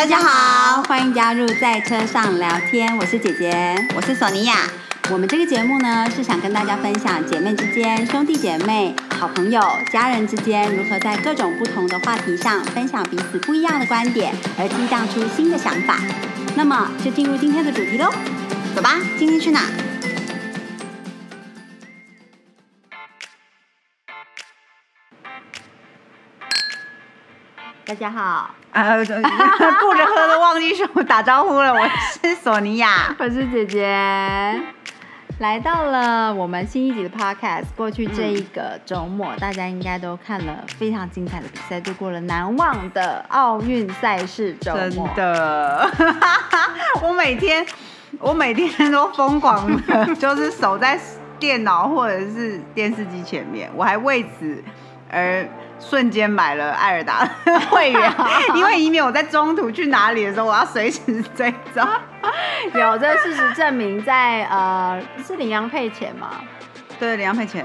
大家好，欢迎加入在车上聊天，我是姐姐，我是索尼娅。我们这个节目呢，是想跟大家分享姐妹之间、兄弟姐妹、好朋友、家人之间如何在各种不同的话题上分享彼此不一样的观点，而激荡出新的想法。那么就进入今天的主题喽，走吧，今天去哪？大家好，顾着喝都忘记说打招呼了。我是索尼娅，我是姐姐，来到了我们新一集的 podcast。过去这一个周末，大家应该都看了非常精彩的比赛，度过了难忘的奥运赛事周末。真的，我每天都疯狂的，就是守在电脑或者是电视机前面，我还为此而。瞬间买了艾尔达的会员，因为以免我在中途去哪里的时候，我要随时追踪。有这事实证明在，是羚羊配钱吗？对，羚羊配钱。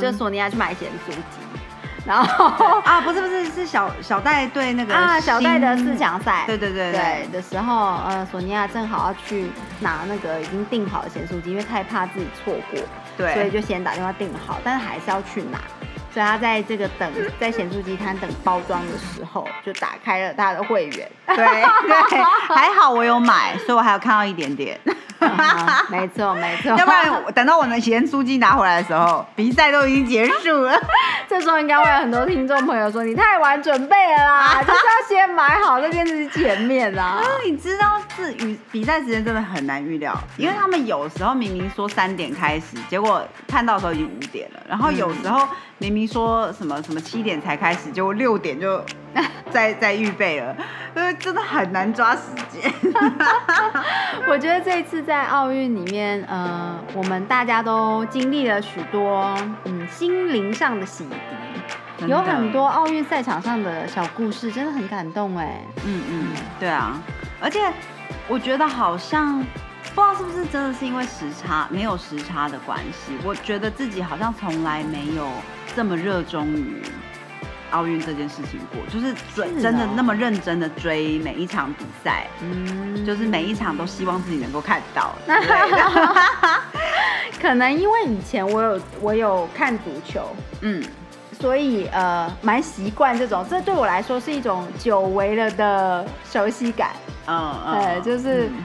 就索尼娅去买咸酥鸡，然后啊，不是，是小戴对那个小戴的四强赛，对的时候，索尼娅正好要去拿那个已经订好的咸酥鸡，因为太怕自己错过，对，所以就先打电话订好，但是还是要去拿。所以他在这个在咸酥鸡摊等包装的时候，就打开了他的会员。对，还好我有买，所以我还有看到一点点。没错。要不然等到我的咸酥鸡拿回来的时候，比赛都已经结束了。这时候应该会有很多听众朋友说：“你太晚准备了啦，就是要先买好在电视机前面啦。”你知道，比赛时间真的很难预料，因为他们有时候明明说3点开始，结果看到的时候已经5点了，然后有时候。明明说什么7点才开始，结果6点就在预备了，真的很难抓时间。我觉得这一次在奥运里面，我们大家都经历了许多心灵上的洗涤，有很多奥运赛场上的小故事，真的很感动哎。对啊，而且我觉得好像。不知道是不是真的是因为没有时差的关系，我觉得自己好像从来没有这么热衷于奥运这件事情过，就是真的那么认真的追每一场比赛，就是每一场都希望自己能够看到。可能因为以前我有看足球，所以蛮习惯这种，这对我来说是一种久违了的熟悉感。对，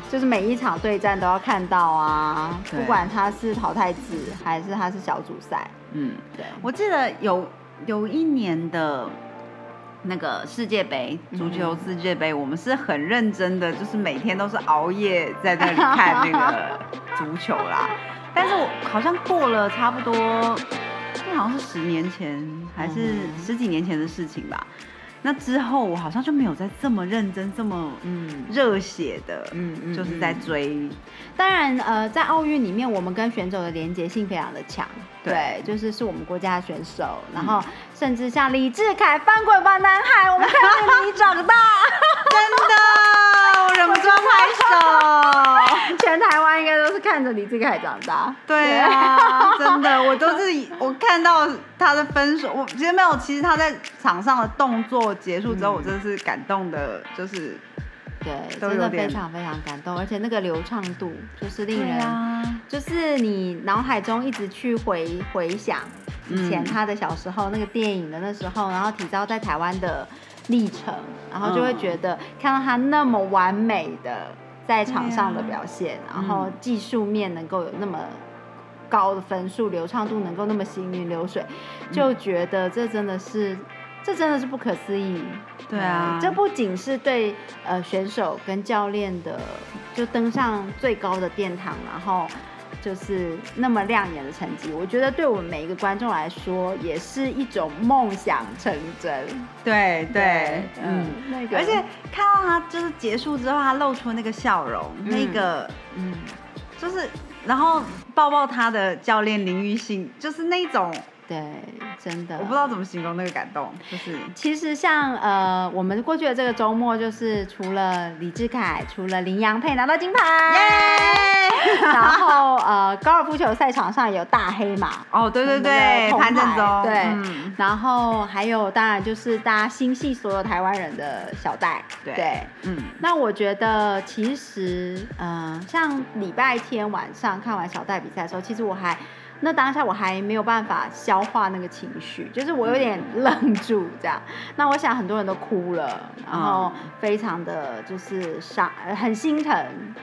就是每一场对战都要看到啊，不管他是淘汰制还是他是小组赛。对，我记得有一年的那个世界杯，足球世界杯，我们是很认真的，就是每天都是熬夜在那里看那个足球啦。但是我好像过了差不多。那好像是10年前还是10几年前的事情吧。那之后我好像就没有再这么认真、这么热血的，就是在追。当然，在奥运里面，我们跟选手的连结性非常的强，对，就是我们国家的选手，然后甚至像李智凯翻滚吧男孩，我们看着你长大，真的，我忍不住拍手。全台湾应该都是看着李智凯长大，对啊，真的，我看到他的分数，我觉得没有，其实他在场上的动作。结束之后，我真的是感动的，就是对，真的非常非常感动，而且那个流畅度就是令人，就是你脑海中一直去回想以前他的小时候那个电影的那时候，然后体操在台湾的历程，然后就会觉得看到他那么完美的在场上的表现，然后技术面能够有那么。高的分数，流畅度能够那么行云流水，就觉得这真的是不可思议。对啊，这不仅是对选手跟教练的，就登上最高的殿堂，然后就是那么亮眼的成绩，我觉得对我们每一个观众来说，也是一种梦想成真。对，那个，而且看到他就是结束之后，他露出那个笑容，那个就是。然后抱抱他的教练林育信，就是那种对，真的，我不知道怎么形容那个感动，就是其实像我们过去的这个周末，就是除了李智凯，除了林洋配拿到金牌，耶！然后高尔夫球赛场上有大黑马，哦，对对对，潘振宗，对、嗯，然后还有当然就是大家心系所有台湾人的小戴，对，对嗯，那我觉得其实像礼拜天晚上看完小戴比赛的时候，其实那当下我还没有办法消化那个情绪，就是我有点愣住这样。那我想很多人都哭了，然后非常的就是很心疼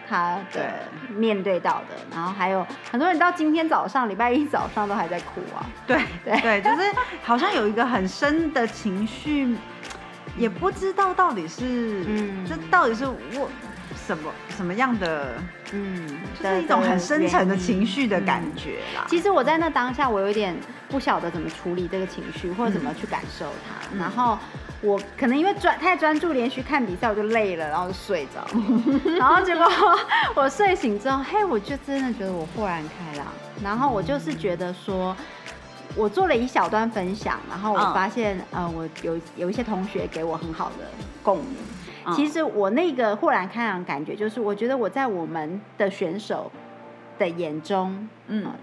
他的面对到的，然后还有很多人到今天早上礼拜一早上都还在哭啊。对对对，就是好像有一个很深的情绪，也不知道到底是这到底是我。什么样的就是一种很深沉的情绪的感觉啦。其实我在那当下我有点不晓得怎么处理这个情绪或者怎么去感受它，然后我可能因为太专注连续看比赛我就累了，然后就睡着了然后结果我睡醒之后嘿，我就真的觉得我豁然开朗，然后我就是觉得说我做了一小段分享，然后我发现我有一些同学给我很好的共鸣。其实我那个豁然开朗的感觉，就是我觉得我在我们的选手的眼中，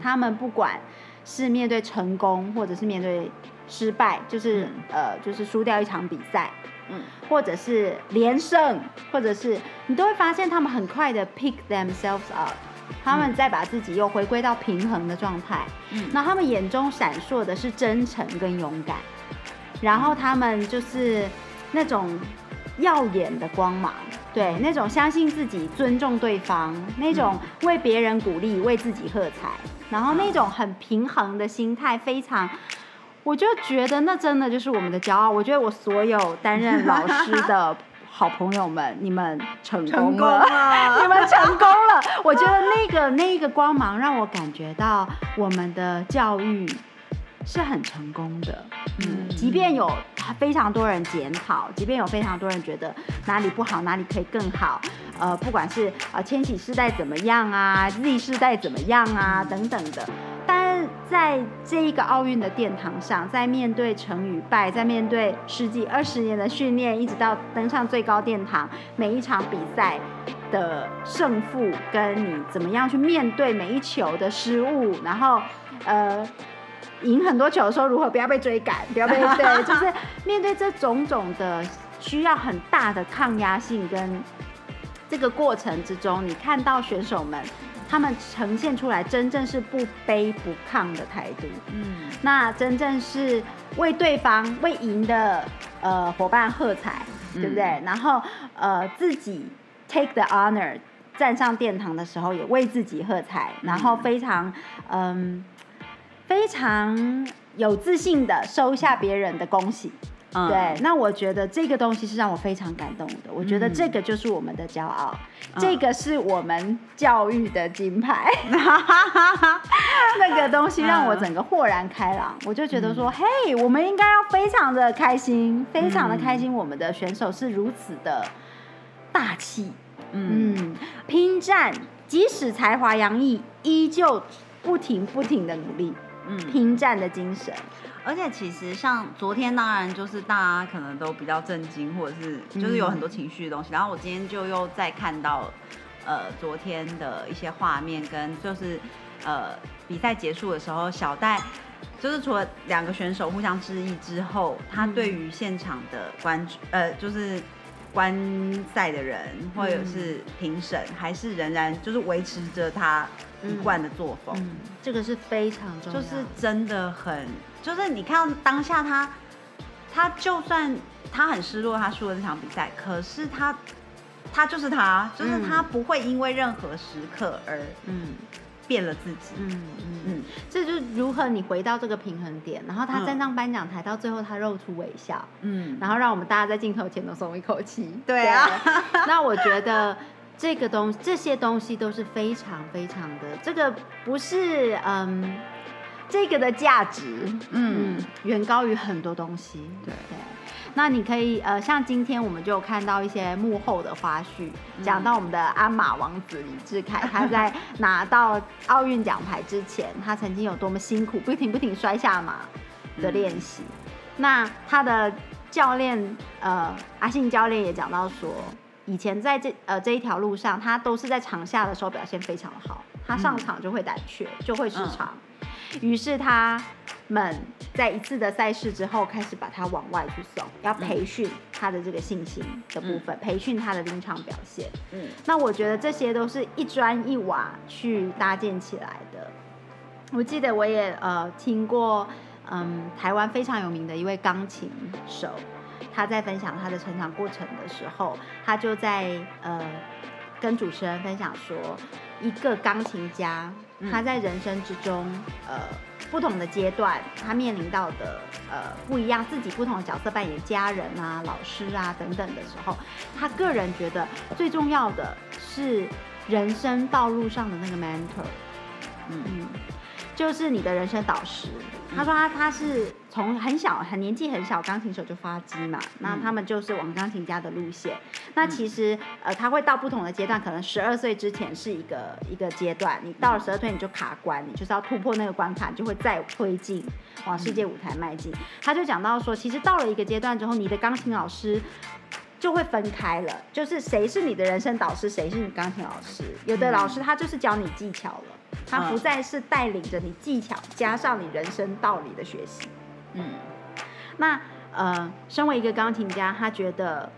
他们不管是面对成功，或者是面对失败，就是就是输掉一场比赛，或者是连胜，或者是你都会发现他们很快的 pick themselves up， 他们再把自己又回归到平衡的状态，然后他们眼中闪烁的是真诚跟勇敢，然后他们就是那种。耀眼的光芒，对，那种相信自己、尊重对方，那种为别人鼓励、为自己喝彩，然后那种很平衡的心态，非常，我就觉得那真的就是我们的骄傲。我觉得我所有担任老师的好朋友们，你们成功了你们成功了。我觉得那个光芒让我感觉到我们的教育。是很成功的，即便有非常多人检讨，即便有非常多人觉得哪里不好，哪里可以更好，不管是千禧世代怎么样啊 ，Z 世代怎么样啊等等的，但在这一个奥运的殿堂上，在面对成与败，在面对十几20年的训练，一直到登上最高殿堂，每一场比赛的胜负，跟你怎么样去面对每一球的失误，然后赢很多球的时候，如何不要被追赶，不要被对，就是面对这种种的需要很大的抗压性跟这个过程之中，你看到选手们他们呈现出来真正是不卑不亢的态度，那真正是为对方为赢的伙伴喝彩，对不对？然后自己 take the honor 站上殿堂的时候也为自己喝彩，然后非常有自信的收下别人的恭喜，对，那我觉得这个东西是让我非常感动的。我觉得这个就是我们的骄傲，这个是我们教育的金牌。那个东西让我整个豁然开朗，我就觉得说，嘿，我们应该要非常的开心，非常的开心，我们的选手是如此的大气，拼战，即使才华洋溢，依旧。不停的努力，拼战的精神。而且其实像昨天，当然就是大家可能都比较震惊，或者是就是有很多情绪的东西。然后我今天就又再看到，昨天的一些画面，跟就是比赛结束的时候，小戴就是除了两个选手互相致意之后，他对于现场的就是。观赛的人或者是评审，还是仍然就是维持着他一贯的作风，这个是非常重要的，就是真的很，就是你看到当下他就算他很失落，他输了这场比赛，可是他就是他，就是他不会因为任何时刻而变了自己，这就是如何你回到这个平衡点，然后他站上颁奖台到最后他露出微笑，然后让我们大家在镜头前都松一口气，对啊，对那我觉得这些东西都是非常非常的，这个不是这个的价值，远高于很多东西，对。那你可以像今天我们就有看到一些幕后的花絮，讲到我们的鞍马王子李智凯，他在拿到奥运奖牌之前，他曾经有多么辛苦，不停摔下马的练习。那他的教练阿信教练也讲到说，以前在这一条路上，他都是在场下的时候表现非常好，他上场就会胆怯，就会失常。于是他们在一次的赛事之后，开始把他往外去送，要培训他的这个信心的部分，培训他的临场表现。那我觉得这些都是一砖一瓦去搭建起来的。我记得我也听过，台湾非常有名的一位钢琴手，他在分享他的成长过程的时候，他就在跟主持人分享说，一个钢琴家他在人生之中不同的阶段，他面临到的不一样，自己不同的角色扮演，家人啊、老师啊等等的时候，他个人觉得最重要的是人生道路上的那个 mentor， 就是你的人生导师。他说他是从年纪很小，钢琴手就发迹嘛，那他们就是往钢琴家的路线。那其实他会到不同的阶段，可能12岁之前是一个阶段，你到了12岁你就卡关，你就是要突破那个关卡，你就会再推进往世界舞台迈进。他就讲到说，其实到了一个阶段之后，你的钢琴老师就会分开了，就是谁是你的人生导师，谁是你钢琴老师。有的老师他就是教你技巧了，他不再是带领着你技巧加上你人生道理的学习。那身为一个钢琴家，他觉得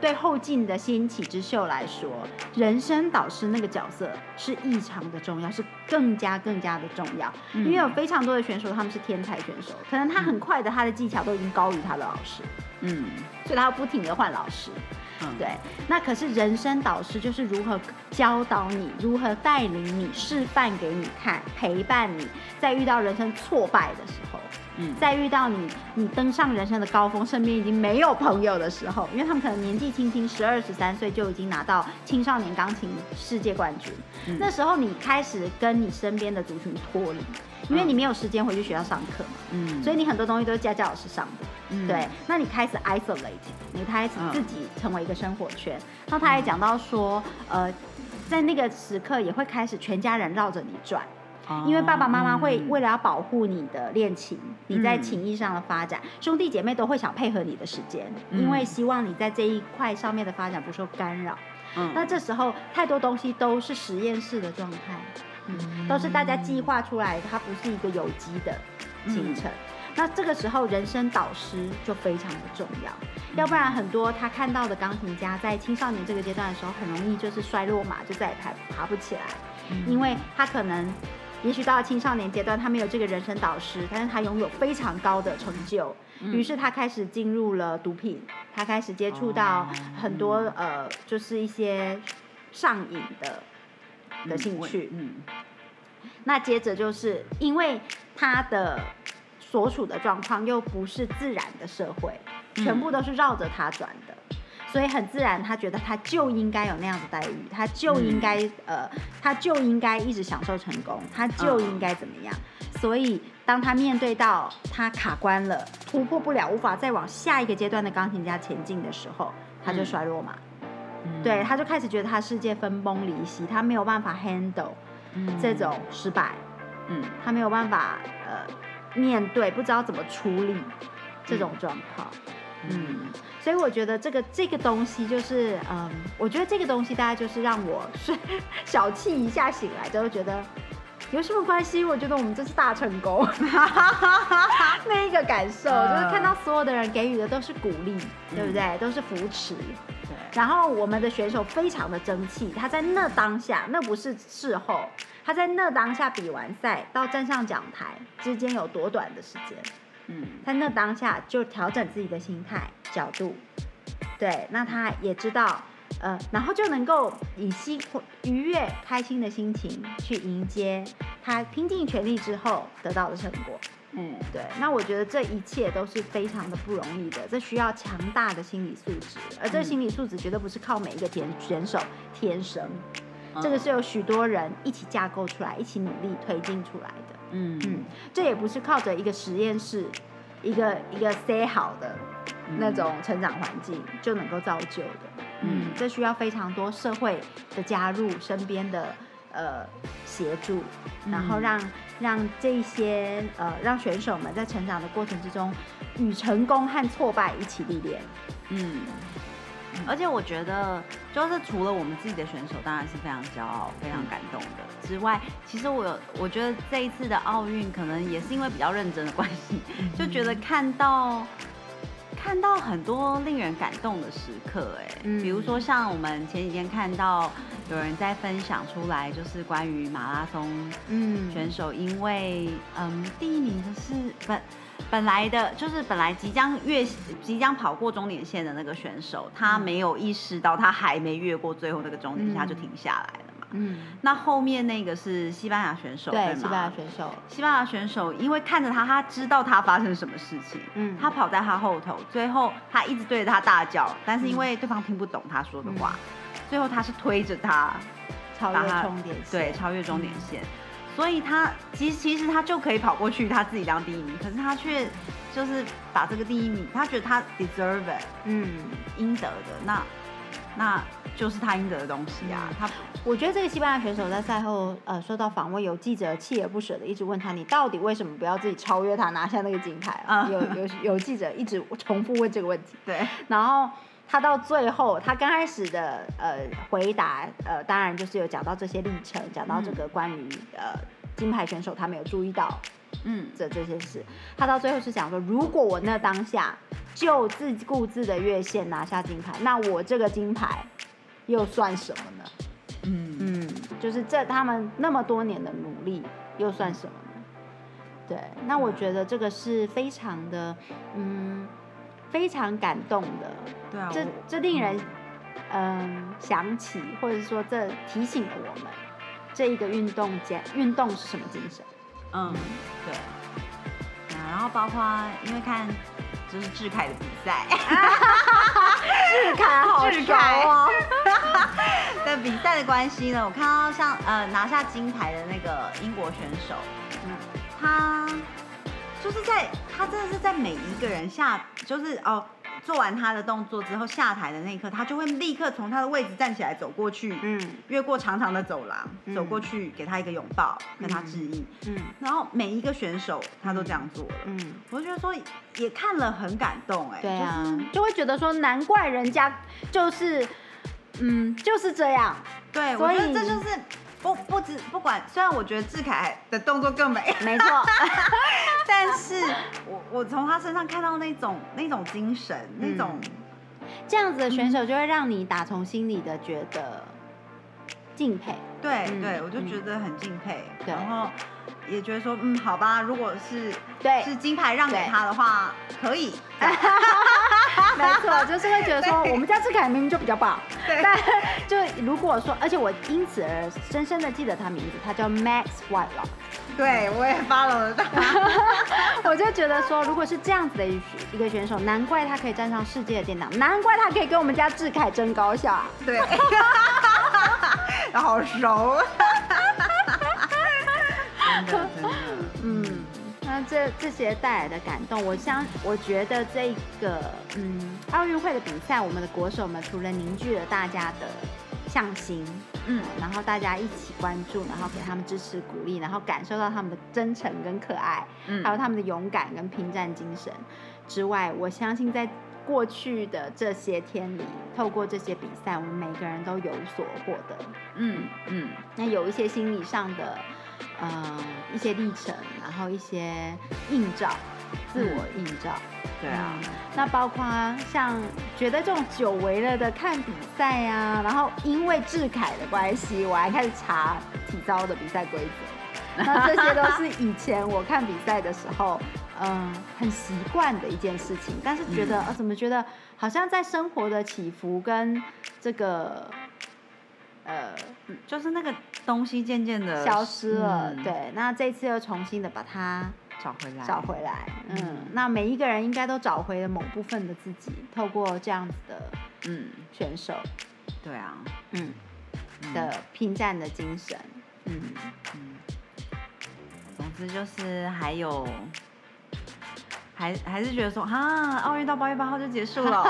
对后进的掀起之秀来说，人生导师那个角色是异常的重要，是更加的重要。因为有非常多的选手，他们是天才选手，可能他很快的他的技巧都已经高于他的老师，所以他要不停的换老师。对，那可是人生导师就是如何教导你，如何带领你，示范给你看，陪伴你，在遇到人生挫败的时候，在遇到你登上人生的高峰，身边已经没有朋友的时候，因为他们可能年纪轻轻12、13岁就已经拿到青少年钢琴世界冠军，那时候你开始跟你身边的族群脱离，因为你没有时间回去学校上课嘛，所以你很多东西都是家教老师上的，对，那你开始 isolate， 你开始自己成为一个生活圈。那他也讲到说，在那个时刻也会开始全家人绕着你转，因为爸爸妈妈会为了要保护你的恋情，你在情谊上的发展，兄弟姐妹都会想配合你的时间，因为希望你在这一块上面的发展不受干扰。那这时候太多东西都是实验室的状态，都是大家计划出来的，它不是一个有机的行程。那这个时候人生导师就非常的重要，要不然很多他看到的钢琴家在青少年这个阶段的时候，很容易就是摔落马，就再也爬不起来，因为他可能也许到了青少年阶段，他没有这个人生导师，但是他拥有非常高的成就，于是他开始进入了毒品，他开始接触到很多就是一些上瘾的兴趣。那接着就是因为他的所处的状况又不是自然的社会，全部都是绕着他转的，所以很自然他觉得他就应该有那样的待遇，他就应该他就应该一直享受成功，他就应该怎么样。所以当他面对到他卡关了，突破不了，无法再往下一个阶段的钢琴家前进的时候，他就衰落嘛，对，他就开始觉得他世界分崩离析，他没有办法 handle 这种失败，他没有办法面对，不知道怎么处理这种状况。所以我觉得这个东西就是，我觉得这个东西大概就是让我小憩一下，醒来就会觉得有什么关系？我觉得我们这是大成功，那一个感受就是看到所有的人给予的都是鼓励，对不对？都是扶持。然后我们的选手非常的争气，他在那当下，那不是事后，他在那当下比完赛到站上讲台之间有多短的时间？在那当下就调整自己的心态角度，对，那他也知道，然后就能够以愉悦、开心的心情去迎接他拼尽全力之后得到的成果。对，那我觉得这一切都是非常的不容易的，这需要强大的心理素质，而这心理素质绝对不是靠每一个选手天生，这个是有许多人一起架构出来，一起努力推进出来的。这也不是靠着一个实验室一个塞好的那种成长环境就能够造就的。嗯，这需要非常多社会的加入，身边的协助，然后让这些让选手们在成长的过程之中，与成功和挫败一起历练。嗯，而且我觉得，就是除了我们自己的选手，当然是非常骄傲、非常感动的之外，其实我觉得这一次的奥运，可能也是因为比较认真的关系，就觉得看到很多令人感动的时刻，哎，比如说像我们前几天看到有人在分享出来，就是关于马拉松选手，因为第一名的是本来的，就是本来即将跑过终点线的那个选手，他没有意识到他还没越过最后那个终点线，他就停下来了嘛。嗯，那后面那个是西班牙选手，对吗？西班牙选手，因为看着他知道他发生什么事情，他跑在他后头，最后他一直对着他大叫，但是因为对方听不懂他说的话，最后他是推着他超越终点线，对，超越终点线。所以他其实他就可以跑过去，他自己当第一名，可是他却就是把这个第一名，他觉得他 deserve it， 应得的，那就是他应得的东西啊。我觉得这个西班牙选手在赛后受到访问，有记者锲而不舍的一直问他，你到底为什么不要自己超越他拿下那个金牌啊？有记者一直重复问这个问题，对，然后他到最后，他刚开始的回答当然就是有讲到这些历程，讲到这个关于金牌选手他没有注意到这些事。他到最后是讲说，如果我那当下就自顾自的越线拿下金牌，那我这个金牌又算什么呢？就是他们那么多年的努力又算什么呢？对，那我觉得这个是非常的非常感动的。对啊，这令人想起，或者说这提醒了我们这一个运动是什么精神。对，然后包括因为看就是志凯的比赛，志凯好熟哦。对比赛的关系呢，我看到像拿下金牌的那个英国选手，他就是他真的是在每一个人就是做完他的动作之后下台的那一刻，他就会立刻从他的位置站起来走过去，越过长长的走廊，走过去给他一个拥抱，跟他致意，然后每一个选手他都这样做了，我就觉得说也看了很感动，哎，对啊，就会觉得说难怪人家就是这样，对，所以我觉得这就是。不管，虽然我觉得志凯的动作更美，没错，但是我从他身上看到那种精神，那种这样子的选手，就会让你打从心里的觉得敬佩。对对，我就觉得很敬佩，然后也觉得说，好吧，如果是金牌让给他的话，可以。没错，就是会觉得说，我们家志凯明明就比较棒，但就如果说，而且我因此而深深的记得他名字，他叫 Max Whitelock。对，我也 follow 了他。我就觉得说，如果是这样子的一个选手，难怪他可以站上世界的殿堂，难怪他可以跟我们家志凯争高下。对，好熟。这些带来的感动，我觉得这个奥运会的比赛，我们的国手们除了凝聚了大家的向心，然后大家一起关注，然后给他们支持鼓励，然后感受到他们的真诚跟可爱，还有他们的勇敢跟拼战精神之外，我相信在过去的这些天里，透过这些比赛，我们每个人都有所获得。那有一些心理上的一些历程，然后一些映照，自我映照。对啊，那包括像觉得这种久违了的看比赛啊，然后因为志凯的关系，我还开始查体操的比赛规则。那这些都是以前我看比赛的时候，很习惯的一件事情，但是觉得怎么觉得好像在生活的起伏跟这个。就是那个东西渐渐的消失了，对。那这次又重新的把它找回来，那每一个人应该都找回了某部分的自己，透过这样子的选手，对啊，的拼战的精神，总之就是还有。还是觉得说啊，奥运到8月8号就结束了。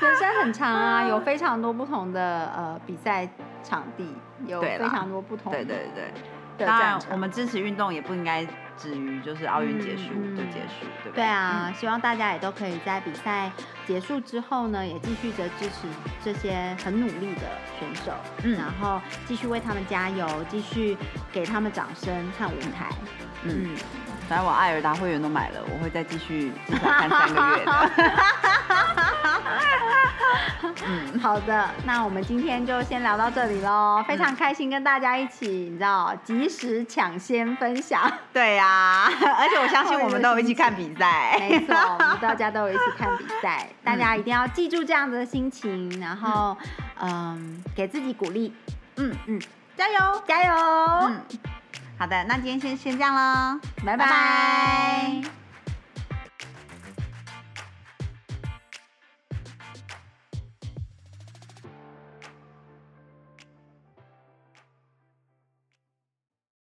人生很长啊，有非常多不同的比赛场地，有非常多不同的。对对对。当然，我们支持运动也不应该止于就是奥运结束就结束，对不对？对啊，希望大家也都可以在比赛结束之后呢，也继续着支持这些很努力的选手，然后继续为他们加油，继续给他们掌声和舞台。嗯，反正我爱尔达会员都买了，我会再继续至少看3个月的。嗯，好的，那我们今天就先聊到这里咯，非常开心跟大家一起，你知道，及时抢先分享。对啊，而且我相信我们都有一起看比赛。没错，我们大家都有一起看比赛，大家一定要记住这样子的心情，然后给自己鼓励。加油，加油。好的，那今天先这样咯，拜拜。